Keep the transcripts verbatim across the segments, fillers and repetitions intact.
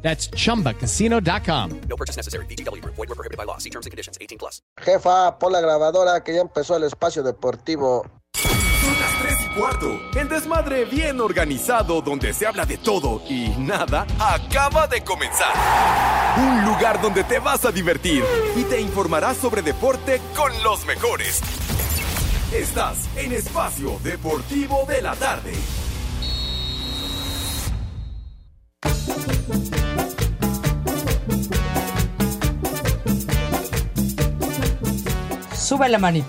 That's chumba casino dot com. No purchase necessary. B G W. Void where prohibited by law. See terms and conditions. eighteen plus. Jefa, pon la grabadora que ya empezó el espacio deportivo. Son las tres y cuarto. El desmadre bien organizado donde se habla de todo y nada acaba de comenzar. Un lugar donde te vas a divertir y te informarás sobre deporte con los mejores. Estás en Espacio Deportivo de la Tarde. Sube la manito.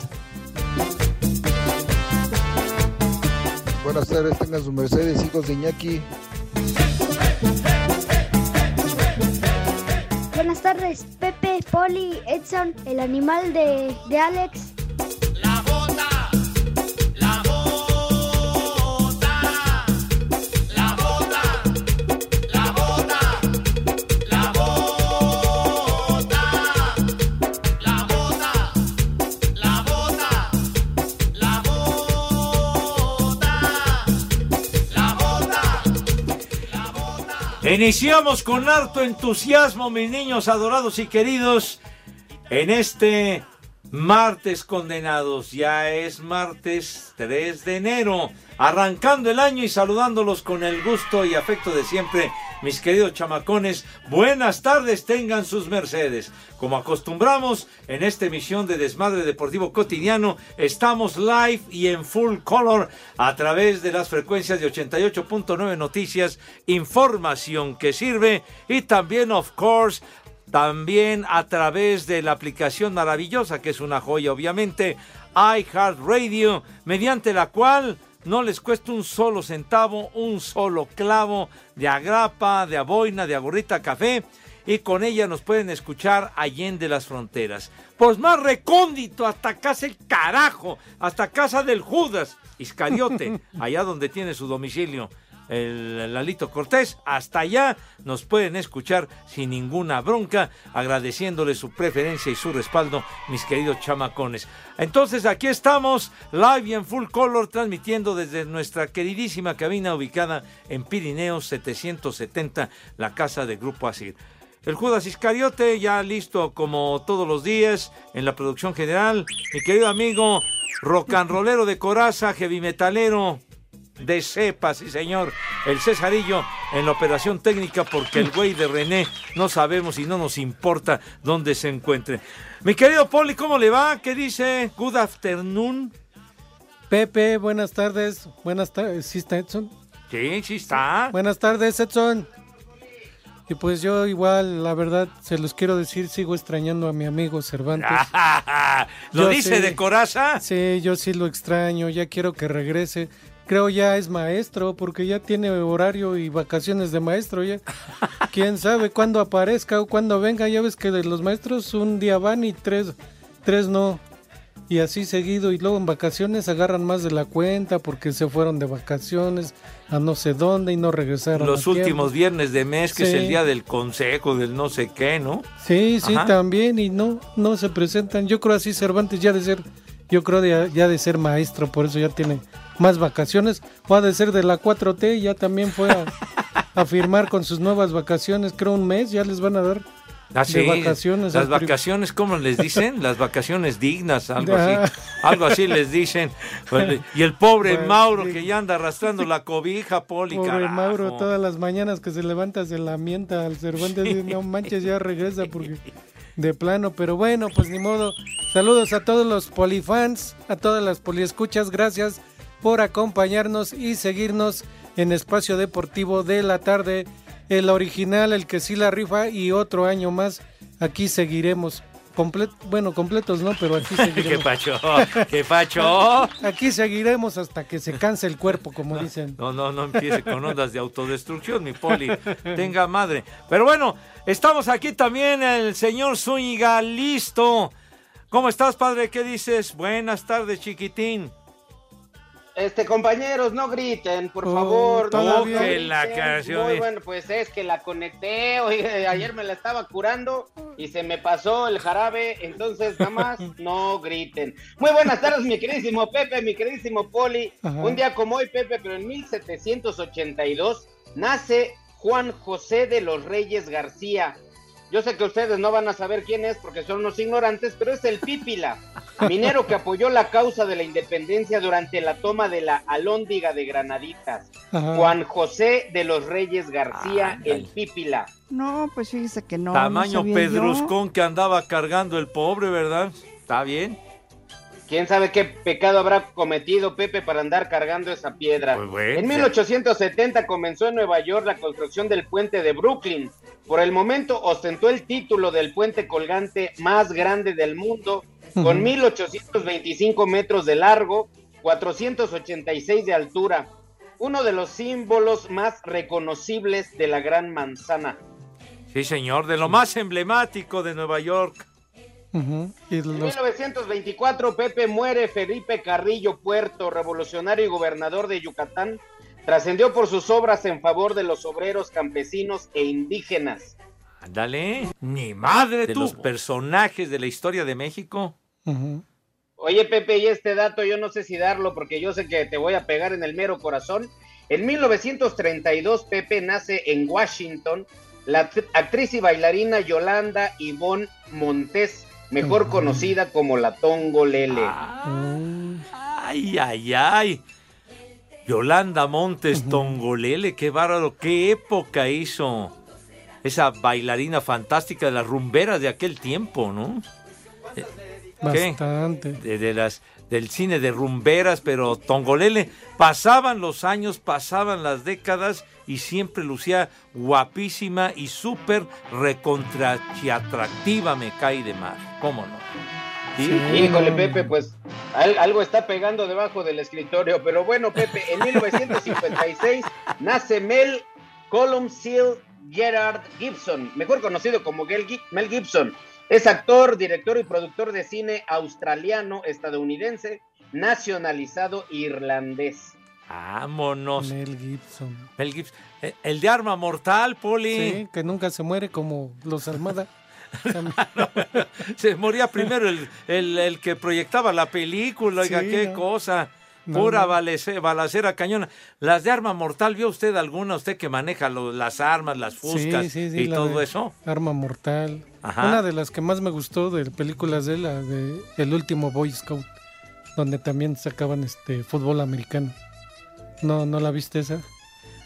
Buenas tardes, tengan su Mercedes, hijos de Iñaki. Buenas tardes, Pepe, Poli, Edson, el animal de, de Alex. La bota. Iniciamos con harto entusiasmo, mis niños adorados y queridos, en este martes condenados. Ya es martes tres de enero, arrancando el año y saludándolos con el gusto y afecto de siempre, mis queridos chamacones. Buenas tardes, tengan sus mercedes. Como acostumbramos, en esta emisión de Desmadre Deportivo Cotidiano, estamos live y en full color a través de las frecuencias de ochenta y ocho punto nueve Noticias, información que sirve, y también, of course, también a través de la aplicación maravillosa, que es una joya, obviamente, iHeartRadio, mediante la cual no les cuesta un solo centavo, un solo clavo de agrapa, de aboina, de agorrita café, y con ella nos pueden escuchar allende las fronteras. Pues más recóndito, hasta casa el carajo, hasta casa del Judas Iscariote, allá donde tiene su domicilio el Lalito Cortés, hasta allá nos pueden escuchar sin ninguna bronca, agradeciéndole su preferencia y su respaldo, mis queridos chamacones. Entonces aquí estamos, live y en full color, transmitiendo desde nuestra queridísima cabina ubicada en Pirineos setecientos setenta, la casa de Grupo Asir. El Judas Iscariote ya listo como todos los días en la producción general. Mi querido amigo, rocanrolero de coraza, heavy metalero de cepa, sí señor, el Cesarillo en la operación técnica, porque el güey de René no sabemos y no nos importa dónde se encuentre. Mi querido Poli, ¿cómo le va? ¿Qué dice? Good afternoon. Pepe, buenas tardes. Buenas tardes, ¿sí está Edson? Sí, sí está. Buenas tardes, Edson. Y pues yo igual, la verdad, se los quiero decir, sigo extrañando a mi amigo Cervantes. ¿Lo yo dice sí, de coraza? Sí, yo sí lo extraño, ya quiero que regrese. Creo ya es maestro, porque ya tiene horario y vacaciones de maestro. Ya. Quién sabe cuándo aparezca o cuándo venga. Ya ves que de los maestros un día van y tres, tres no. Y así seguido. Y luego en vacaciones agarran más de la cuenta porque se fueron de vacaciones a no sé dónde y no regresaron. Los últimos tiempo. Viernes de mes, que sí, es el día del consejo, del no sé qué, ¿no? Sí, sí, ajá, también. Y no, no se presentan. Yo creo así Cervantes ya de ser... Yo creo de, ya de ser maestro, por eso ya tiene más vacaciones. O ha de ser de la cuatro T, ya también fue a, a firmar con sus nuevas vacaciones. Creo un mes ya les van a dar ah, de sí, vacaciones. Las vacaciones, ¿cómo les dicen? Las vacaciones dignas, algo ah. así. Algo así les dicen. Pues, y el pobre pues, Mauro, sí, que ya anda arrastrando la cobija, Poli, pobre carajo. Mauro, todas las mañanas que se levanta se lamenta al Cervantes. Sí. Y no manches, ya regresa porque... De plano, pero bueno, pues ni modo. Saludos a todos los polifans, a todas las poliescuchas. Gracias por acompañarnos y seguirnos en Espacio Deportivo de la Tarde. El original, el que sí la rifa, y otro año más. Aquí seguiremos. Comple- bueno, completos no, pero aquí seguiremos. ¡Qué pacho! ¡Qué pacho! Aquí seguiremos hasta que se canse el cuerpo, como no, dicen. No, no, no empiece con ondas de autodestrucción, mi Poli. Tenga madre. Pero bueno, estamos aquí también el señor Zúñiga, listo ¿Cómo estás, padre? ¿Qué dices? Buenas tardes, chiquitín. Este, compañeros, no griten, por oh, favor. No, no la canción. Muy bueno, pues es que la conecté, oiga, ayer me la estaba curando y se me pasó el jarabe, entonces nada más no griten. Muy buenas tardes, mi queridísimo Pepe, mi queridísimo Poli. Ajá. Un día como hoy, Pepe, pero en mil setecientos ochenta y dos nace Juan José de los Reyes García. Yo sé que ustedes no van a saber quién es porque son unos ignorantes, pero es el Pipila, minero que apoyó la causa de la independencia durante la toma de la Alhóndiga de Granaditas. Ajá. Juan José de los Reyes García, ah, el Pipila. No, pues fíjese que no. Tamaño no pedruscón yo. Que andaba cargando el pobre, ¿verdad? Está bien. ¿Quién sabe qué pecado habrá cometido Pepe para andar cargando esa piedra? Pues bueno. En mil ochocientos setenta comenzó en Nueva York la construcción del puente de Brooklyn. Por el momento ostentó el título del puente colgante más grande del mundo, con mil ochocientos veinticinco metros de largo, cuatrocientos ochenta y seis de altura. Uno de los símbolos más reconocibles de la Gran Manzana. Sí, señor, de lo más emblemático de Nueva York. Uh-huh. Los... En mil novecientos veinticuatro, Pepe, muere Felipe Carrillo Puerto, revolucionario y gobernador de Yucatán. Trascendió por sus obras en favor de los obreros, campesinos e indígenas. Ándale, ni madre de tú. Los personajes de la historia de México. Uh-huh. Oye, Pepe, y este dato yo no sé si darlo porque yo sé que te voy a pegar en el mero corazón. En mil novecientos treinta y dos, Pepe, nace en Washington la actriz y bailarina Yolanda Ivonne Montes, mejor uh-huh. conocida como la Tongo Lele. Ah, ay, ay, ay. Yolanda Montes, uh-huh. Tongo Lele, qué bárbaro, qué época hizo. Esa bailarina fantástica de las rumberas de aquel tiempo, ¿no? Bastante. De, de las, del cine de rumberas, pero Tongo Lele. Pasaban los años, pasaban las décadas y siempre lucía guapísima y súper recontrachiatractiva, me cae de mar. ¿Cómo no? Sí. Híjole, Pepe, pues algo está pegando debajo del escritorio. Pero bueno, Pepe, en mil novecientos cincuenta y seis nace Mel Columcille Gerard Gibson, mejor conocido como Mel Gibson. Es actor, director y productor de cine australiano, estadounidense, nacionalizado irlandés. ¡Vámonos! Mel Gibson. Mel Gibson. El de Arma Mortal, Poli. Sí, que nunca se muere como los Armada. No, se moría primero el, el, el que proyectaba la película, oiga, sí, qué no. cosa. Pura no, no. Balacera, balacera cañona. Las de Arma Mortal, ¿vio usted alguna? Usted que maneja lo, las armas, las fuscas, sí, sí, sí, y todo eso. Arma Mortal. Ajá. Una de las que más me gustó de películas de la de El Último Boy Scout, donde también sacaban este fútbol americano. No, ¿no la viste esa?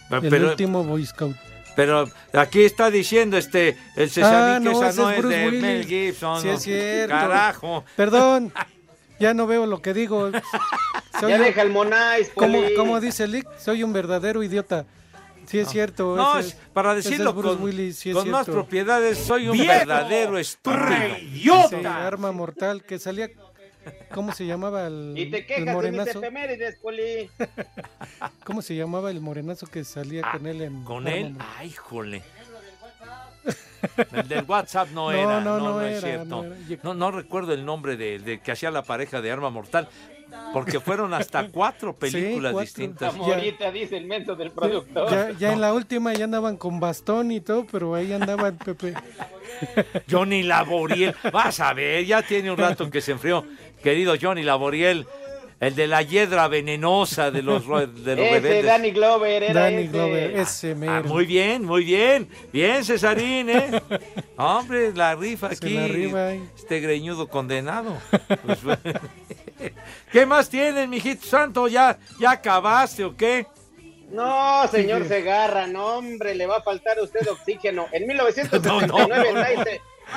Pero, El Último Boy Scout. Pero aquí está diciendo este el César ah, no, esa no es, es de Willis. Mel Gibson. Sí, no. Es cierto. Carajo. Perdón. Ya no veo lo que digo. Soy ya un... deja el Monais, como, como dice Lick, soy un verdadero idiota. Sí, es no. cierto. No, ese, para decirlo con, Willis, sí con más propiedades, soy un ¡Viejo! Verdadero estúpido. ¡Idiota! Ese Arma Mortal que salía... ¿Cómo se llamaba el, y te quejas el morenazo? De mis Poli. ¿Cómo se llamaba el morenazo que salía ah, con él? En ¿Con Arma él? Mortal? ¡Ay, jole! El del WhatsApp no, no era, no, no, no, no era, es cierto. No, era. no, no recuerdo el nombre de, de que hacía la pareja de Arma Mortal, porque fueron hasta cuatro películas sí, cuatro. distintas. Morita dice el mento del productor. Ya, ya no. en la última ya andaban con bastón y todo, pero ahí andaban Pepe. Johnny Laboriel, vas a ver, ya tiene un rato que se enfrió, querido Johnny Laboriel. El de la hiedra venenosa de los, de los ese, rebeldes. Danny Glover, era Danny ese. Glover, ese mero. Ah, muy bien, muy bien. Bien, Cesarín, ¿eh? Hombre, la rifa aquí. Arriba, ¿eh? Este greñudo condenado. Pues, ¿qué más tienen, mijito santo? ¿Ya, ya acabaste o qué? No, señor Segarra, no, hombre, le va a faltar a usted oxígeno. En mil novecientos setenta y nueve no, no, no, no.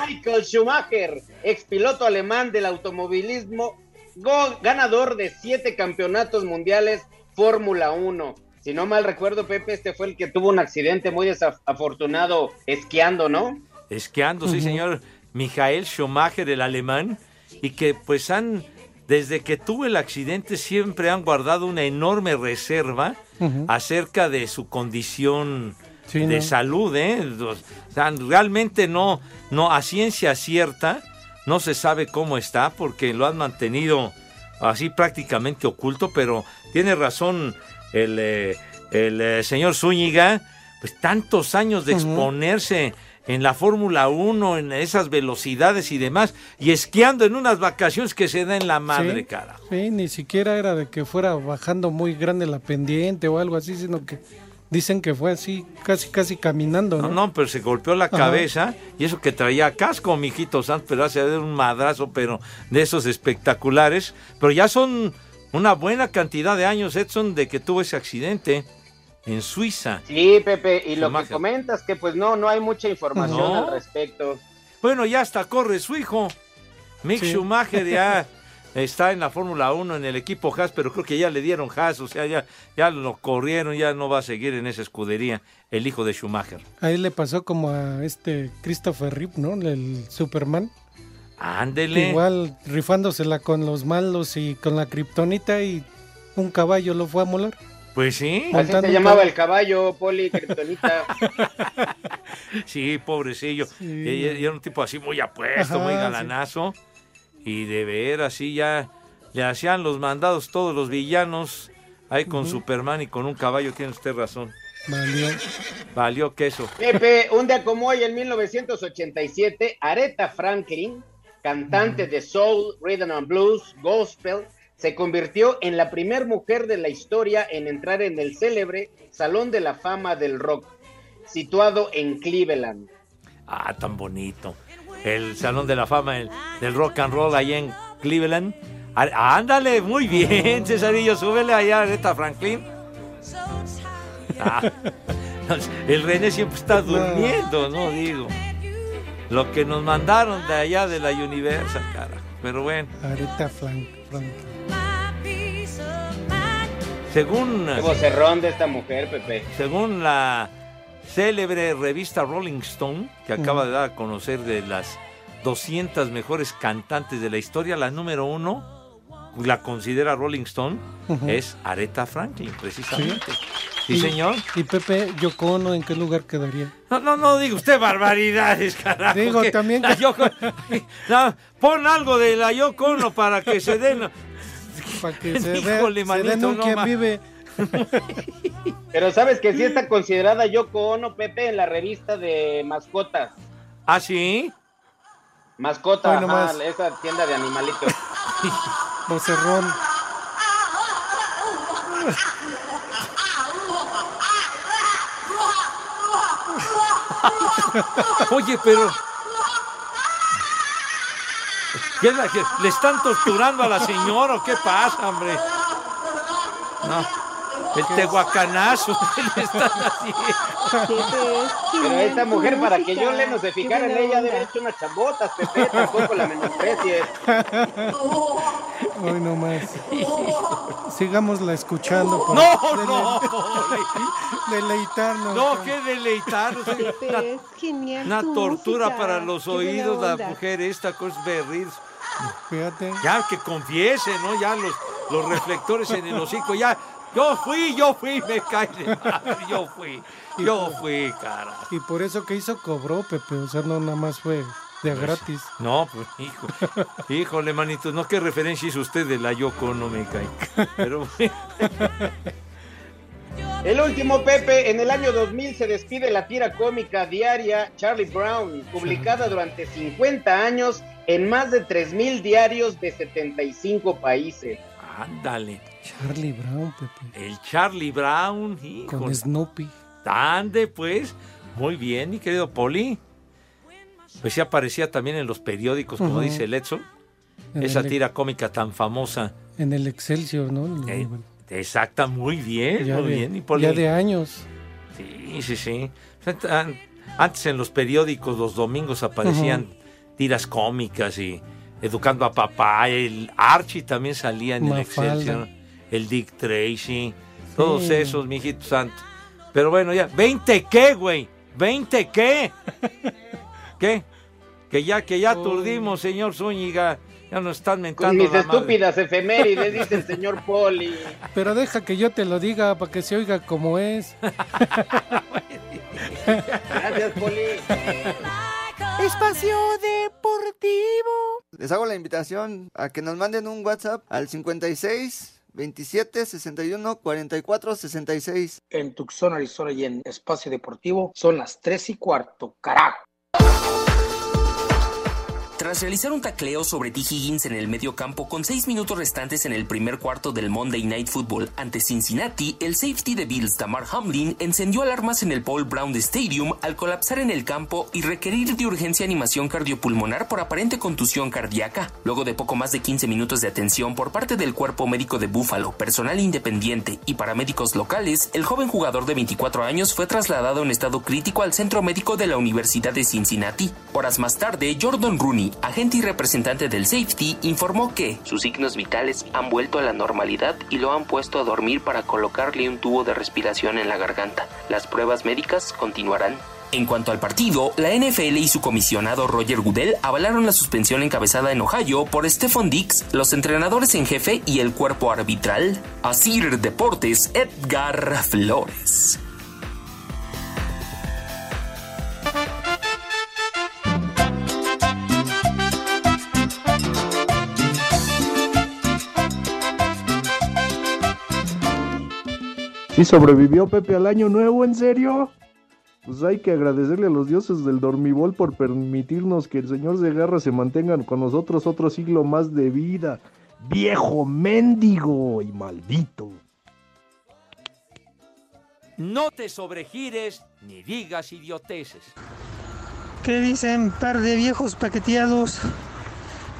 Michael Schumacher, expiloto alemán del automovilismo, ganador de siete campeonatos mundiales Fórmula uno. Si no mal recuerdo, Pepe, este fue el que tuvo un accidente muy desafortunado esquiando, ¿no? Esquiando, uh-huh. sí, señor. Michael Schumacher, el alemán, y que pues han, desde que tuvo el accidente, siempre han guardado una enorme reserva uh-huh. acerca de su condición sí, de ¿no? salud, ¿eh? O sea, realmente no, no, a ciencia cierta, No se sabe cómo está porque lo han mantenido así prácticamente oculto, pero tiene razón el, eh, el eh, señor Zúñiga, pues tantos años de exponerse en la Fórmula uno, en esas velocidades y demás, y esquiando en unas vacaciones que se da en la madre, sí, cara. Sí, ni siquiera era de que fuera bajando muy grande la pendiente o algo así, sino que dicen que fue así, casi casi caminando, ¿no? No, no, pero se golpeó la cabeza, y eso que traía casco, mijito santo, pero hace un madrazo, pero de esos espectaculares. Pero ya son una buena cantidad de años, Edson, de que tuvo ese accidente. En Suiza. Sí, Pepe, y lo que comentas que pues no, no hay mucha información no. al respecto. Bueno, ya hasta corre su hijo. Mick sí. Schumacher ya está en la Fórmula uno, en el equipo Haas, pero creo que ya le dieron Haas, o sea, ya, ya lo corrieron, ya no va a seguir en esa escudería el hijo de Schumacher. Ahí le pasó como a este Christopher Reeve, ¿no? El Superman. Ándele. Igual rifándosela con los malos y con la kriptonita y un caballo lo fue a molar. Pues sí. Así se llamaba el caballo, Poli, Kryptonita. Sí, pobrecillo. Sí. Era un tipo así muy apuesto, ajá, muy galanazo. Sí. Y de ver así ya le hacían los mandados todos los villanos. Ahí con uh-huh. Superman y con un caballo, tiene usted razón. Valió. Valió queso. Pepe, un día como hoy, en mil novecientos ochenta y siete, Aretha Franklin, cantante uh-huh. de soul, rhythm and blues, gospel, se convirtió en la primer mujer de la historia en entrar en el célebre Salón de la Fama del Rock, situado en Cleveland. Ah, tan bonito. El Salón de la Fama el, del Rock and Roll allá en Cleveland. Ah, ándale, muy bien, Cesarillo, súbele allá a Aretha Franklin. Ah, el René siempre está durmiendo, no digo. Lo que nos mandaron de allá de la Universal, cara. Pero bueno. Aretha Franklin. Según el vocerrón de esta mujer, Pepe. Según la célebre revista Rolling Stone, que acaba de dar a conocer de las doscientas mejores cantantes de la historia, la número uno, la considera Rolling Stone, uh-huh. es Aretha Franklin, precisamente. Sí, ¿sí, señor? Y Pepe, Yoko Ono, ¿en qué lugar quedaría? No, no, no, diga usted barbaridades, carajo. Digo, que también... Que... Yoko... No, pon algo de la Yoko Ono para que se den... Para que se, Híjole, se den un no quien ma... vive. Pero sabes que sí está considerada Yoko Ono, Pepe, en la revista de mascotas. ¿Ah, sí? Mascota, ajá, esa tienda de animalitos. Vocerrón. Oye, pero ¿qué es la que le están torturando a la señora o qué pasa, hombre? No. El tehuacanazo le están haciendo. Pero a esta mujer, para que yo le no se fijara en ella, debe haber hecho unas chambotas, Pepe, tampoco la menosprecies. Hoy no más. Sigámosla escuchando. Por... No, dele... no. Deleitarnos. No, qué deleitarnos. Una, es genial. Una tortura música para los oídos, la mujer esta, con berridos. Fíjate. Ya que confiese, ¿no? Ya los, los reflectores en el hocico, ya. Yo fui, yo fui, me cae de madre, yo fui, yo fui, cara. Y por eso que hizo cobró, Pepe, o sea, no nada más fue de pues, gratis. No, pues, hijo, híjole, manito, no, qué referencia hizo usted de la Yoko, no me cae. Pero... El último, Pepe, en el año dos mil se despide la tira cómica diaria Charlie Brown, publicada durante cincuenta años en más de tres mil diarios de setenta y cinco países. Ándale. Charlie Brown, Pepe. El Charlie Brown, hijo. Con Snoopy. Ande, pues. Muy bien, mi querido Poli. Pues sí aparecía también en los periódicos, como uh-huh. dice Edson. Esa el, tira cómica tan famosa. En el Excelsior, ¿no? Eh, exacta, muy bien, ya muy de, bien, mi Poli. Ya de años. Sí, sí, sí. Antes en los periódicos, los domingos aparecían uh-huh. tiras cómicas y Educando a Papá, el Archie también salía en Mafalda, el Excelsior, el Dick Tracy, sí. todos esos, mijito santo. Pero bueno, ya, ¿veinte qué, güey? ¿veinte qué? ¿Qué? Que ya, que ya aturdimos, señor Zúñiga, ya nos están mentando. Mis estúpidas madre. Efemérides, dice el señor Poli. Pero deja que yo te lo diga para que se oiga como es. Gracias, Poli. Espacio Deportivo. Les hago la invitación a que nos manden un WhatsApp al cincuenta y seis, veintisiete, sesenta y uno, cuarenta y cuatro, sesenta y seis. En Tucson, Arizona, y en Espacio Deportivo son las tres y cuarto, carajo. Tras realizar un tacleo sobre T. Higgins en el medio campo con seis minutos restantes en el primer cuarto del Monday Night Football ante Cincinnati, el safety de Bills, Damar Hamlin, encendió alarmas en el Paul Brown Stadium al colapsar en el campo y requerir de urgencia animación cardiopulmonar por aparente contusión cardíaca. Luego de poco más de quince minutos de atención por parte del cuerpo médico de Buffalo, personal independiente y paramédicos locales, el joven jugador de veinticuatro años fue trasladado en estado crítico al Centro Médico de la Universidad de Cincinnati. Horas más tarde, Jordan Rooney, agente y representante del safety, informó que sus signos vitales han vuelto a la normalidad y lo han puesto a dormir para colocarle un tubo de respiración en la garganta. Las pruebas médicas continuarán. En cuanto al partido, la N F L y su comisionado Roger Goodell avalaron la suspensión encabezada en Ohio por Stephon Diggs, los entrenadores en jefe y el cuerpo arbitral. Asir Deportes, Edgar Flores. ¿Sí sobrevivió Pepe al año nuevo, en serio? Pues hay que agradecerle a los dioses del dormibol por permitirnos que el señor Segarra se mantenga con nosotros otro siglo más de vida. ¡Viejo mendigo y maldito! No te sobregires ni digas idioteces. ¿Qué dicen, par de viejos paqueteados?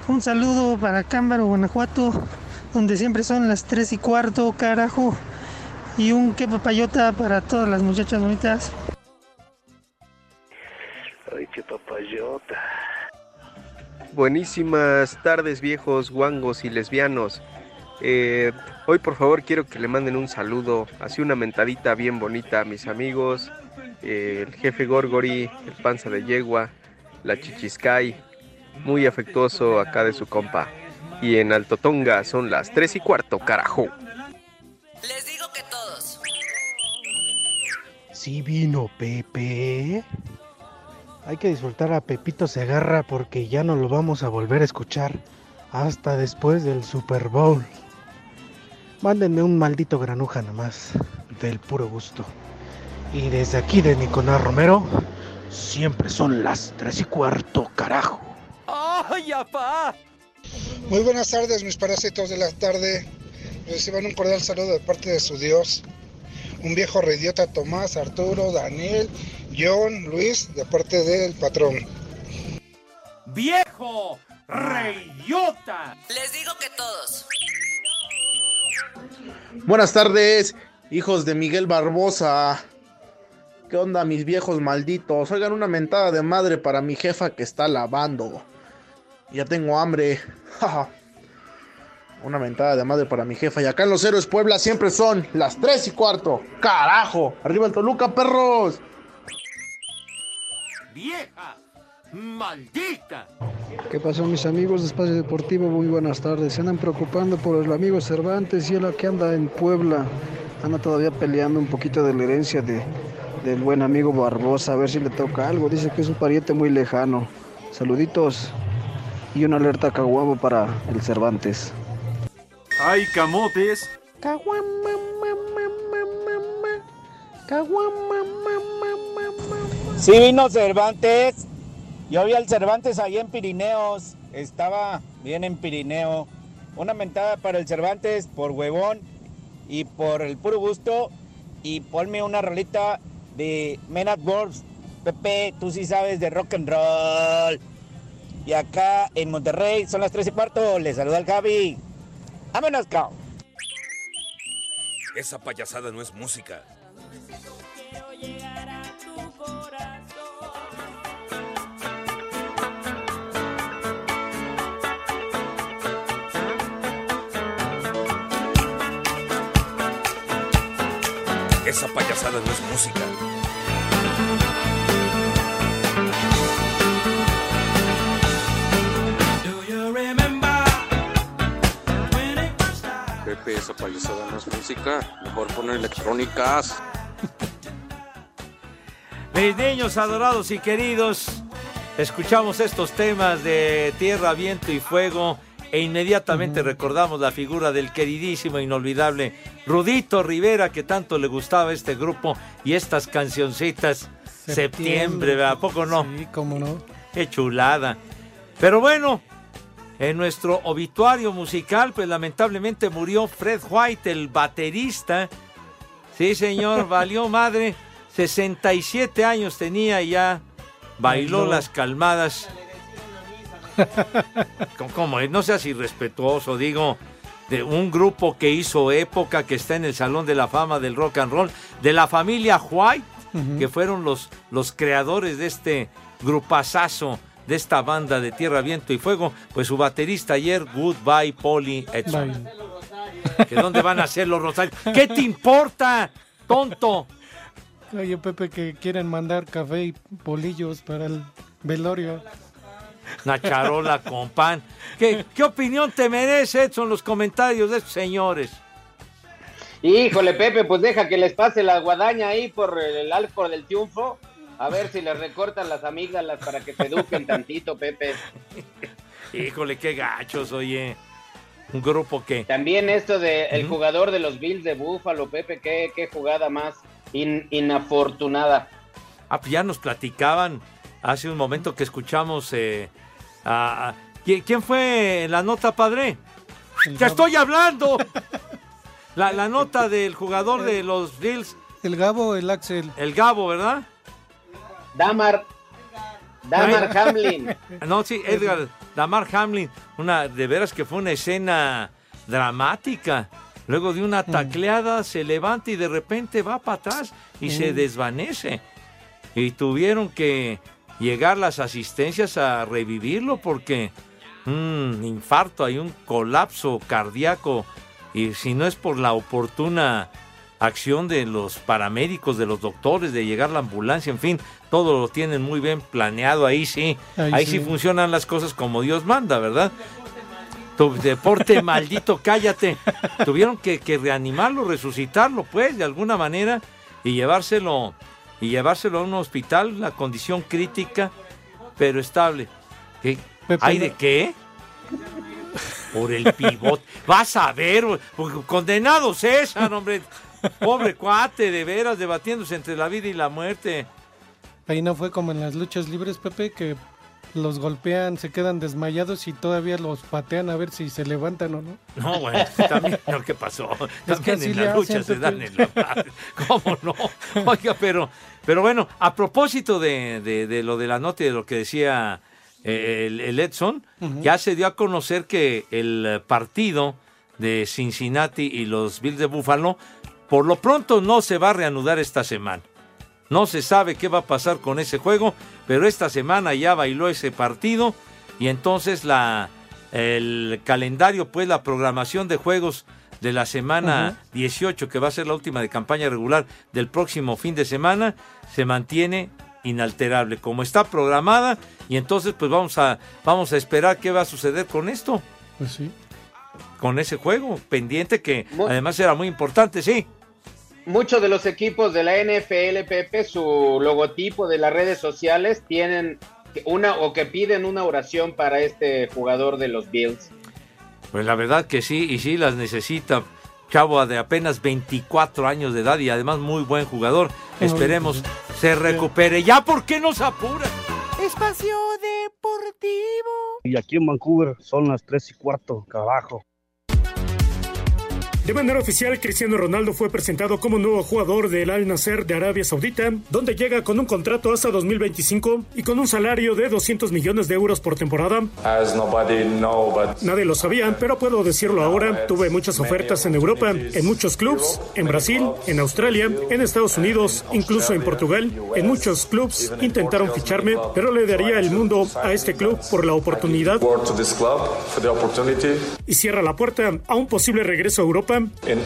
Un saludo para Cámbaro, Guanajuato, donde siempre son las tres y cuarto, carajo. Y un qué papayota para todas las muchachas bonitas. Ay, qué papayota. Buenísimas tardes, viejos guangos y lesbianos. Eh, hoy, por favor, quiero que le manden un saludo, así una mentadita bien bonita a mis amigos. Eh, el jefe Gorgori, el panza de yegua, la chichiscay. Muy afectuoso acá de su compa. Y en Altotonga son las tres y cuarto, carajo. Les digo que todos. Sí vino Pepe. Hay que disfrutar a Pepito Segarra porque ya no lo vamos a volver a escuchar hasta después del Super Bowl. Mándenme un maldito granuja nomás, del puro gusto. Y desde aquí de Nicolás Romero, siempre son las tres y cuarto, carajo. ¡Ay, apá! Muy buenas tardes, mis parásitos de la tarde. Reciban un cordial saludo de parte de su Dios, un viejo reidiota Tomás, Arturo, Daniel, John, Luis, de parte del patrón. ¡Viejo reidiota! Les digo que todos. Buenas tardes, hijos de Miguel Barbosa. ¿Qué onda, mis viejos malditos? Oigan, una mentada de madre para mi jefa que está lavando. Ya tengo hambre. Jaja. Una mentada de madre para mi jefa. Y acá en Los Héroes Puebla siempre son las tres y cuarto. ¡Carajo! ¡Arriba el Toluca, perros! ¡Vieja! ¡Maldita! ¿Qué pasó, mis amigos de Espacio Deportivo? Muy buenas tardes. Se andan preocupando por el amigo Cervantes y el que anda en Puebla. Anda todavía peleando un poquito de la herencia de, del buen amigo Barbosa. A ver si le toca algo. Dice que es un pariente muy lejano. Saluditos y una alerta caguabo para el Cervantes. ¡Ay, camotes! Caguama, mamá, mamá, caguama, mamá, mamá. Sí vino Cervantes. Yo vi al Cervantes ahí en Pirineos. Estaba bien en Pirineo. Una mentada para el Cervantes por huevón y por el puro gusto. Y ponme una rolita de Men at Works. Pepe, tú sí sabes de rock and roll. Y acá en Monterrey son las tres y cuarto. Les saluda el Javi. ¡Amenazca! Esa payasada no es música. Esa payasada no es música. Esa payasada no es música, mejor poner electrónicas. Mis niños adorados y queridos, Escuchamos estos temas de Tierra, Viento y Fuego e inmediatamente recordamos la figura del queridísimo, inolvidable Rudito Rivera, que tanto le gustaba este grupo y estas cancioncitas. Septiembre, ¿verdad? ¿A poco no? Sí, cómo no. Qué chulada. Pero bueno, en nuestro obituario musical, pues lamentablemente murió Fred White, el baterista. Sí, señor, valió madre. sesenta y siete años tenía y ya bailó las calmadas. ¿Cómo es? No seas irrespetuoso, digo, de un grupo que hizo época, que está en el Salón de la Fama del Rock and Roll, de la familia White, uh-huh, que fueron los, los creadores de este grupazazo, de esta banda de Tierra, Viento y Fuego. Pues su baterista ayer, Goodbye Polly Edson. ¿Que dónde van a hacer los rosarios? ¿Qué te importa, tonto? Oye, Pepe, que quieren mandar café y bolillos para el velorio. Una charola con pan. ¿Qué, ¿Qué opinión te merece, Edson, los comentarios de estos señores? Híjole, Pepe, pues deja que les pase la guadaña ahí por el alcohol del triunfo. A ver si les recortan las amígdalas para que se eduquen tantito, Pepe. Híjole, qué gachos, oye. Un grupo que... También esto de el ¿Mm? jugador de los Bills de Búfalo, Pepe, qué, qué jugada más in, inafortunada. Ah, pues ya nos platicaban hace un momento que escuchamos... Eh, a, a, ¿quién fue la nota, padre? ¡Te estoy hablando! La, la nota del jugador de los Bills. El Gabo, el Axel. El Gabo, ¿verdad? Damar... Damar Hamlin. No, sí, Edgar, Damar Hamlin. Una, de veras que fue una escena dramática. Luego de una tacleada, mm. se levanta y de repente va para atrás y mm. se desvanece. Y tuvieron que llegar las asistencias a revivirlo porque un mm, infarto, hay un colapso cardíaco. Y si no es por la oportuna acción de los paramédicos, de los doctores, de llegar la ambulancia, en fin, todo lo tienen muy bien planeado, ahí sí, ahí, ahí sí. sí funcionan las cosas como Dios manda, ¿verdad? Tu deporte maldito, cállate. Tuvieron que, que reanimarlo, resucitarlo, pues, de alguna manera, y llevárselo, y llevárselo a un hospital, la condición crítica, pero estable. ¿Qué? ¿Hay de qué? Por el pivote. Vas a ver, condenado César, hombre. Pobre cuate, de veras, debatiéndose entre la vida y la muerte. Ahí no fue como en las luchas libres, Pepe, que los golpean, se quedan desmayados y todavía los patean a ver si se levantan o no. No, bueno, también, no, ¿qué pasó? También en las luchas se dan en la madre. ¿Cómo no? Oiga, pero, pero bueno, a propósito de, de, de lo de la nota y de lo que decía el, el Edson, uh-huh, ya se dio a conocer que el partido de Cincinnati y los Bills de Buffalo por lo pronto no se va a reanudar esta semana. No se sabe qué va a pasar con ese juego, pero esta semana ya bailó ese partido y entonces la, el calendario, pues la programación de juegos de la semana uh-huh. dieciocho, que va a ser la última de campaña regular del próximo fin de semana, se mantiene inalterable, como está programada, y entonces pues vamos a, vamos a esperar qué va a suceder con esto. Pues sí. Con ese juego pendiente que muy, además era muy importante, sí. Muchos de los equipos de la N F L, Pepe, su logotipo de las redes sociales tienen una o que piden una oración para este jugador de los Bills. Pues la verdad que sí, y sí las necesita. Chavo de apenas veinticuatro años de edad y además muy buen jugador. Esperemos se recupere. Ya, ¿por qué nos apura? Espacio Deportivo. Y aquí en Vancouver son las tres y cuarto, carajo. De manera oficial, Cristiano Ronaldo fue presentado como nuevo jugador del Al Nassr de Arabia Saudita, donde llega con un contrato hasta dos mil veinticinco y con un salario de doscientos millones de euros por temporada. As nobody know, but... Nadie lo sabía, pero puedo decirlo ahora. Tuve muchas ofertas en Europa, en muchos clubs, en Brasil, en Australia, en Estados Unidos, incluso en Portugal. En muchos clubs intentaron ficharme, pero le daría el mundo a este club por la oportunidad. Y cierra la puerta a un posible regreso a Europa. En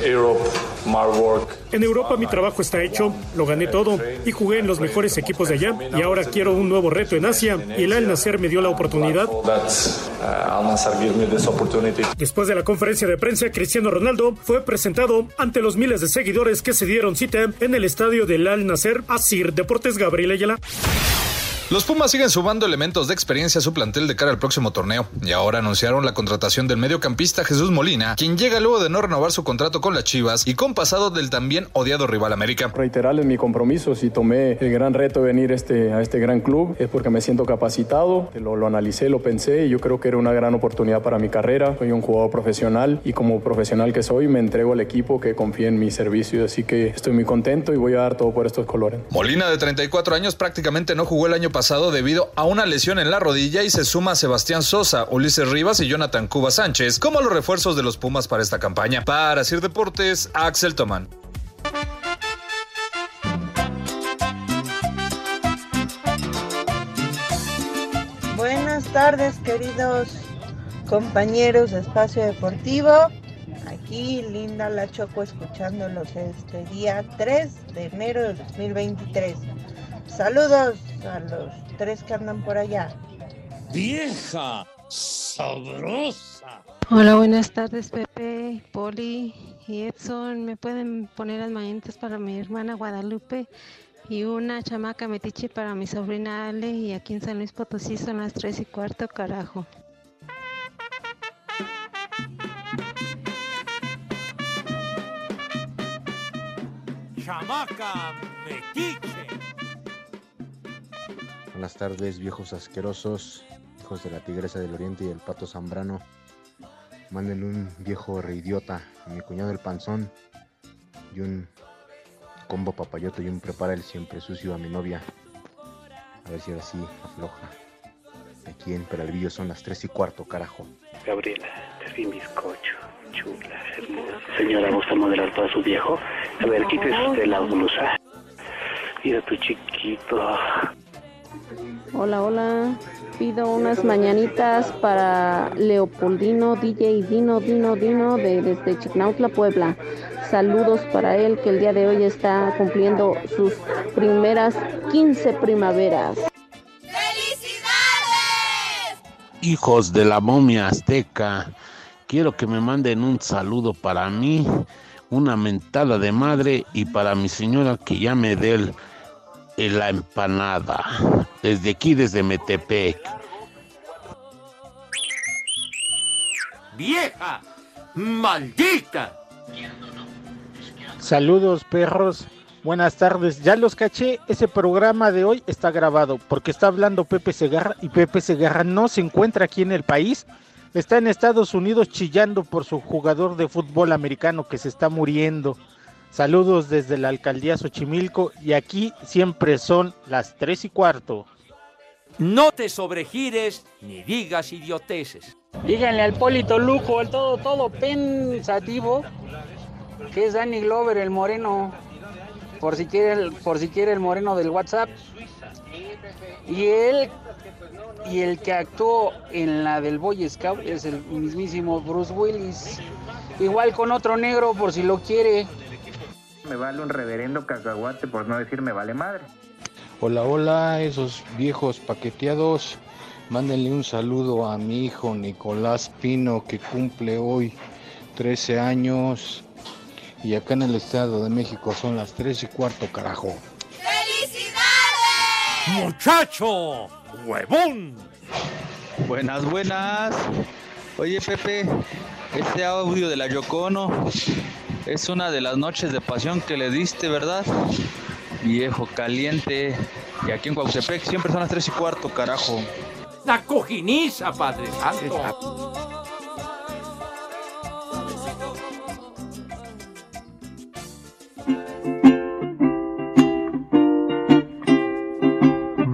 Europa mi trabajo está hecho, lo gané todo y jugué en los mejores equipos de allá y ahora quiero un nuevo reto en Asia y el Al Nassr me dio la oportunidad. Después de la conferencia de prensa, Cristiano Ronaldo fue presentado ante los miles de seguidores que se dieron cita en el estadio del Al Nassr. Asir Deportes, Gabriel Ayala. Los Pumas siguen sumando elementos de experiencia a su plantel de cara al próximo torneo, y ahora anunciaron la contratación del mediocampista Jesús Molina, quien llega luego de no renovar su contrato con las Chivas y con pasado del también odiado rival América. Reiterarles mi compromiso, si tomé el gran reto de venir este, a este gran club es porque me siento capacitado, lo, lo analicé, lo pensé y yo creo que era una gran oportunidad para mi carrera. Soy un jugador profesional y como profesional que soy me entrego al equipo que confía en mi servicio, así que estoy muy contento y voy a dar todo por estos colores. Molina, de treinta y cuatro años, prácticamente no jugó el año pasado pasado debido a una lesión en la rodilla y se suma a Sebastián Sosa, Ulises Rivas y Jonathan Cuba Sánchez como los refuerzos de los Pumas para esta campaña. Para Asir Deportes, Axel Tomán. Buenas tardes, queridos compañeros de Espacio Deportivo. Aquí Linda La Choco escuchándolos este día tres de enero de dos mil veintitrés. Saludos a los tres que andan por allá. ¡Vieja sabrosa! Hola, buenas tardes, Pepe, Poli y Edson. ¿Me pueden poner las mañanitas para mi hermana Guadalupe y una chamaca metiche para mi sobrina Ale? Y aquí en San Luis Potosí son las tres y cuarto, carajo. ¡Chamaca metiche! Buenas tardes, viejos asquerosos, hijos de la Tigresa del Oriente y del Pato Zambrano. Mándenle un viejo reidiota a mi cuñado el Panzón y un combo papayoto y un prepara el siempre sucio a mi novia. A ver si ahora sí afloja. Aquí en Peralvillo son las tres y cuarto, carajo. Gabriela, te vi bizcocho, chula, hermosa. Señora, ¿gusta moderar todo a su viejo? A ver, quítese usted la blusa. Mira tu chiquito. Hola, hola, pido unas mañanitas para Leopoldino, D J Dino, Dino, Dino, de, desde Chignautla, Puebla. Saludos para él, que el día de hoy está cumpliendo sus primeras quince primaveras. ¡Felicidades! Hijos de la momia azteca, quiero que me manden un saludo para mí, una mentada de madre y para mi señora que ya me dé el... la empanada, desde aquí, desde Metepec. ¡Vieja! ¡Maldita! Saludos, perros. Buenas tardes. Ya los caché, ese programa de hoy está grabado, porque está hablando Pepe Segarra, y Pepe Segarra no se encuentra aquí en el país. Está en Estados Unidos chillando por su jugador de fútbol americano que se está muriendo. Saludos desde la alcaldía Xochimilco y aquí siempre son las tres y cuarto. No te sobregires ni digas idioteces. Díganle al Polito Luco, al todo, todo pensativo, que es Danny Glover el moreno, por si quiere el, por si quiere el moreno del WhatsApp. Y él y el que actuó en la del Boy Scout es el mismísimo Bruce Willis. Igual con otro negro por si lo quiere. Me vale un reverendo cacahuate, por no decir me vale madre. Hola, hola, esos viejos paqueteados. Mándenle un saludo a mi hijo Nicolás Pino, que cumple hoy trece años. Y acá en el Estado de México son las tres y cuarto, carajo. ¡Felicidades! ¡Muchacho! ¡Huevón! Buenas, buenas. Oye, Pepe, este audio de la Yoko Ono es una de las noches de pasión que le diste, ¿verdad? Viejo caliente. Y aquí en Cuauhtémoc siempre son las tres y cuarto, carajo. ¡La cojiniza, padre santo!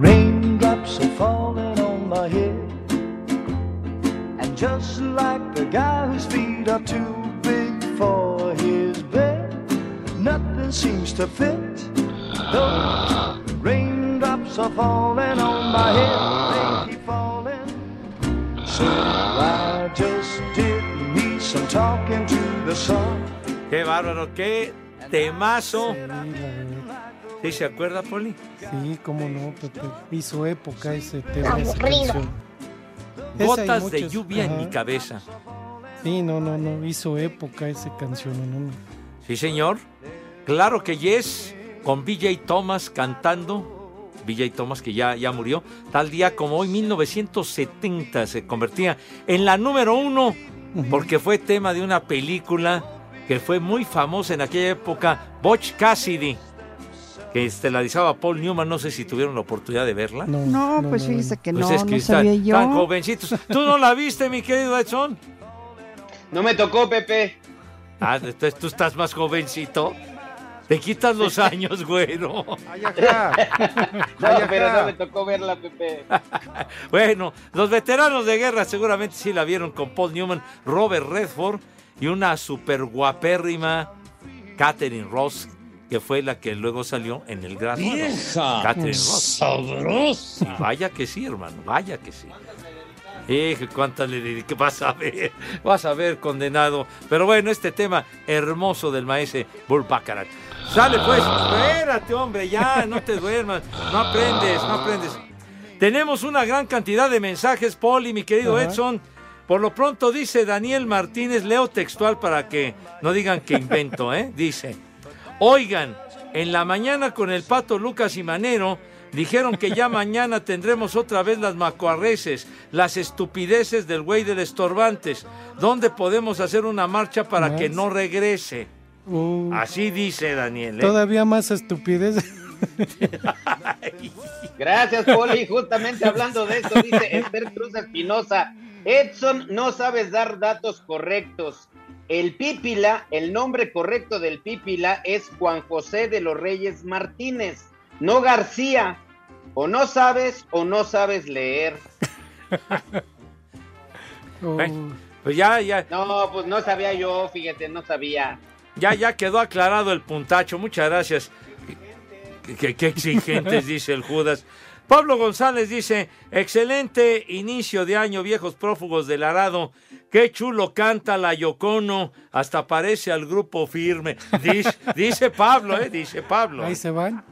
Raindrops are falling on my head, and just like the guy whose feet are too big for seems to fit. Those raindrops are falling on my head, they keep falling. So I just did me some talking to the sun. Qué bárbaro, qué temazo. ¿Sí se acuerda, Poli? Sí, cómo no, Pepe. Hizo época ese tema. Aburrido. Gotas de lluvia en mi cabeza. Sí, no, no, no. Hizo época esa canción, no, no. Sí, señor. Claro que yes, con B J Thomas cantando B J. Thomas, que ya, ya murió. Tal día como hoy, mil novecientos setenta, se convertía en la número uno, porque fue tema de una película que fue muy famosa en aquella época, Butch Cassidy, que estelarizaba a Paul Newman. No sé si tuvieron la oportunidad de verla. No, no, no pues fíjese que no, pues es que no sabía tan, yo. Tan jovencitos. ¿Tú no la viste, mi querido Edson? No me tocó, Pepe. Ah, entonces tú estás más jovencito. Te quitas los años, güero. Ay, ajá. No, Ay, ajá. Pero no me tocó verla, Pepe. Bueno, los veteranos de guerra seguramente sí la vieron, con Paul Newman, Robert Redford y una super guapérrima Catherine Ross, que fue la que luego salió en el gran ¡Vieja! Catherine Ross. ¡Sabrosa! Y vaya que sí, hermano, vaya que sí. Eh, cuánta le dediqué, vas a ver, vas a ver, condenado. Pero bueno, este tema hermoso del maese Burt Bacharach. Sale pues, espérate, hombre, ya, no te duermas, no aprendes, no aprendes. Tenemos una gran cantidad de mensajes, Poli, mi querido uh-huh. Edson. Por lo pronto dice Daniel Martínez, leo textual para que no digan que invento, ¿eh? Dice, oigan, en la mañana con el Pato, Lucas y Manero, dijeron que ya mañana tendremos otra vez las macuarreces, las estupideces del güey del Estorbantes. ¿Dónde podemos hacer una marcha para que no regrese? Uh, Así dice Daniel, ¿eh? Todavía más estupidez. Gracias, Poli. Justamente hablando de esto, dice Esther Cruz Espinosa. Edson, no sabes dar datos correctos. El Pipila, el nombre correcto del Pipila es Juan José de los Reyes Martínez. No García, o no sabes o no sabes leer. oh. eh, pues ya, ya. No, pues no sabía yo, fíjate, no sabía. Ya, ya quedó aclarado el puntacho, muchas gracias. Qué, qué exigentes, dice el Judas. Pablo González dice, excelente inicio de año, viejos prófugos del arado. Qué chulo canta la Yoko Ono, hasta parece al grupo Firme. Dice, dice Pablo, ¿eh? Dice Pablo. Ahí se van.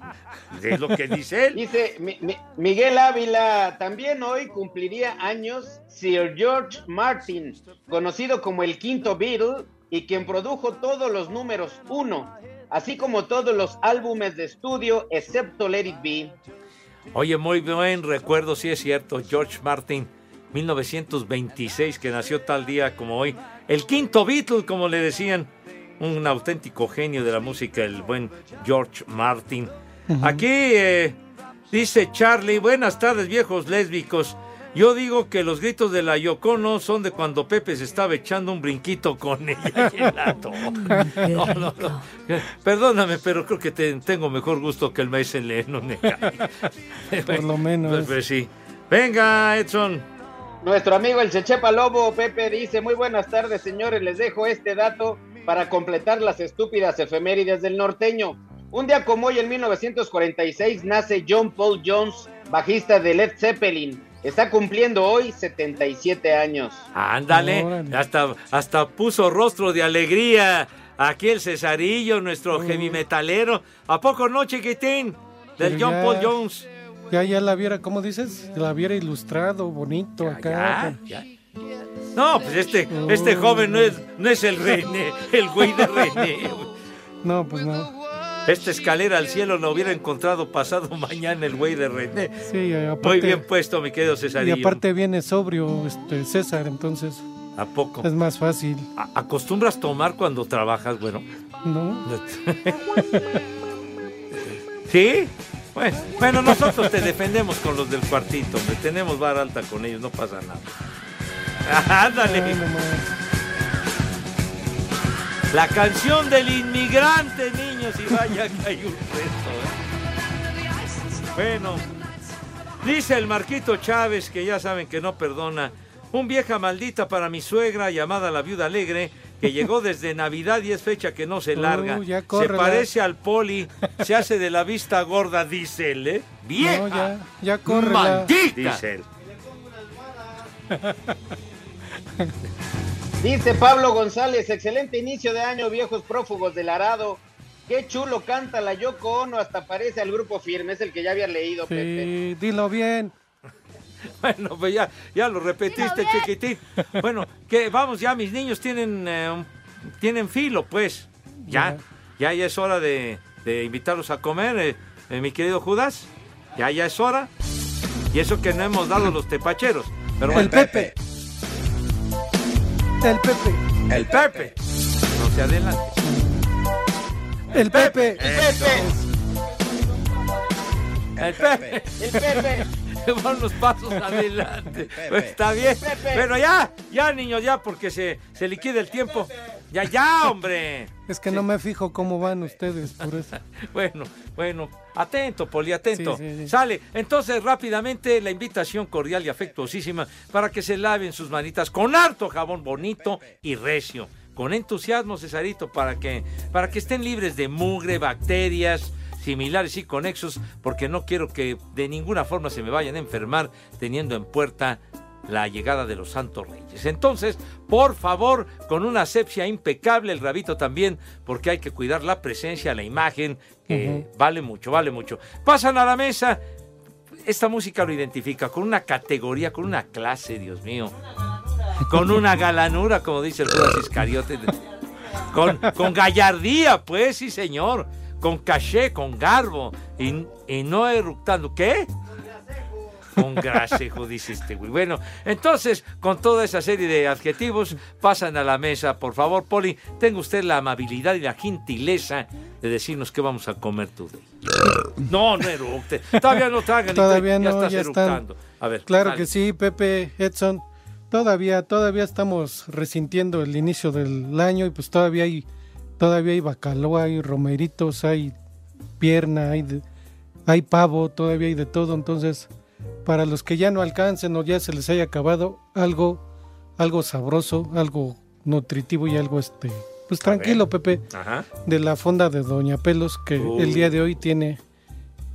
Es lo que dice él. Dice mi, mi, Miguel Ávila, también hoy cumpliría años Sir George Martin, conocido como el quinto Beatle y quien produjo todos los números uno, así como todos los álbumes de estudio, excepto Let It Be. Oye, muy buen recuerdo, sí es cierto, George Martin, mil novecientos veintiséis, que nació tal día como hoy. El quinto Beatle, como le decían, un auténtico genio de la música, el buen George Martin. Uh-huh. Aquí eh, dice Charlie, buenas tardes, viejos lésbicos. Yo digo que los gritos de la Yoko Ono son de cuando Pepe se estaba echando un brinquito con ella y el ato. No, no, no. Perdóname, pero creo que te, tengo mejor gusto que el maíz en Lenone. Por lo menos. Pues, pues, sí. Venga, Edson. Nuestro amigo el Chechepa Lobo, Pepe, dice, muy buenas tardes, señores. Les dejo este dato para completar las estúpidas efemérides del norteño. Un día como hoy, en mil novecientos cuarenta y seis, nace John Paul Jones, bajista de Led Zeppelin. Está cumpliendo hoy setenta y siete años. Ándale, oh, hasta, hasta puso rostro de alegría aquí el Cesarillo, nuestro oh. heavy metalero. ¿A poco no, chiquitín? Del John ya, Paul Jones. Ya, ya la viera, ¿cómo dices? La viera ilustrado, bonito, ya, acá. Ya, ya. No, pues este, oh. este joven no es, no es el René, el güey de René. No, pues no. Esta escalera al cielo la hubiera encontrado pasado mañana el güey de René. Sí, aparte, muy bien puesto, mi querido Cesarillo. Y aparte viene sobrio este César, entonces. ¿A poco? Es más fácil. ¿Acostumbras tomar cuando trabajas, bueno? No. ¿Sí? Pues, bueno, nosotros te defendemos con los del cuartito. Hombre. Tenemos vara alta con ellos, no pasa nada. ¡Ándale! Ay, la canción del inmigrante, niños, y vaya que hay un resto, ¿eh? Bueno, dice el Marquito Chávez, que ya saben que no perdona, un vieja maldita para mi suegra llamada la Viuda Alegre, que llegó desde Navidad y es fecha que no se larga. Uh, se parece al Poli, se hace de la vista gorda, dice él, ¿eh? Vieja, no, ya, ya corre, maldita, dice él. Dice Pablo González, excelente inicio de año, viejos prófugos del arado. Qué chulo canta la Yoko Ono, hasta parece al grupo Firme, es el que ya había leído, sí, Pepe. Dilo bien. Bueno, pues ya, ya lo repetiste, chiquitín. Bueno, que vamos ya, mis niños tienen, eh, tienen filo, pues. Ya, yeah. ya, ya es hora de, de invitarlos a comer, eh, eh, mi querido Judas. Ya, ya es hora. Y eso que no hemos dado los tepacheros. Pero el, el Pepe. Pepe. El Pepe. El Pepe. No se adelante. El Pepe. El Pepe. El Pepe. El Pepe. Llevar unos pasos adelante. Pepe. Está bien. Pepe. Bueno, ya, ya, niños, ya, porque se, se liquida el tiempo. Ya, ya, hombre. Es que sí. No me fijo cómo van ustedes, por eso. Bueno, bueno, atento, Poli, atento. Sí, sí, sí. Sale. Entonces, rápidamente, la invitación cordial y afectuosísima para que se laven sus manitas con harto jabón bonito y recio. Con entusiasmo, Cesarito, para que, para que estén libres de mugre, bacterias similares y conexos, porque no quiero que de ninguna forma se me vayan a enfermar teniendo en puerta la llegada de los Santos Reyes. Entonces, por favor, con una asepsia impecable, el rabito también, porque hay que cuidar la presencia, la imagen, que eh, uh-huh. vale mucho, vale mucho. Pasan a la mesa, esta música lo identifica con una categoría, con una clase, Dios mío, con una galanura, como dice el Judas Iscariote, con, con gallardía, pues, sí señor. Con caché, con garbo, y, y no eructando. ¿Qué? Con gracejo, dice este güey. Bueno, entonces, con toda esa serie de adjetivos, pasan a la mesa. Por favor, Poli, tenga usted la amabilidad y la gentileza de decirnos qué vamos a comer today. No, no eructe. Todavía no tragan. Todavía no, ya estás ya eructando. Están... A ver, claro dale. Que sí, Pepe, Edson. Todavía, todavía estamos resintiendo el inicio del año y pues todavía hay... Todavía hay bacalao, hay romeritos, hay pierna, hay, de, hay pavo, todavía hay de todo. Entonces, para los que ya no alcancen o ya se les haya acabado, algo, algo sabroso, algo nutritivo y algo este, pues tranquilo, Pepe. Ajá. De la fonda de Doña Pelos, que uh. el día de hoy tiene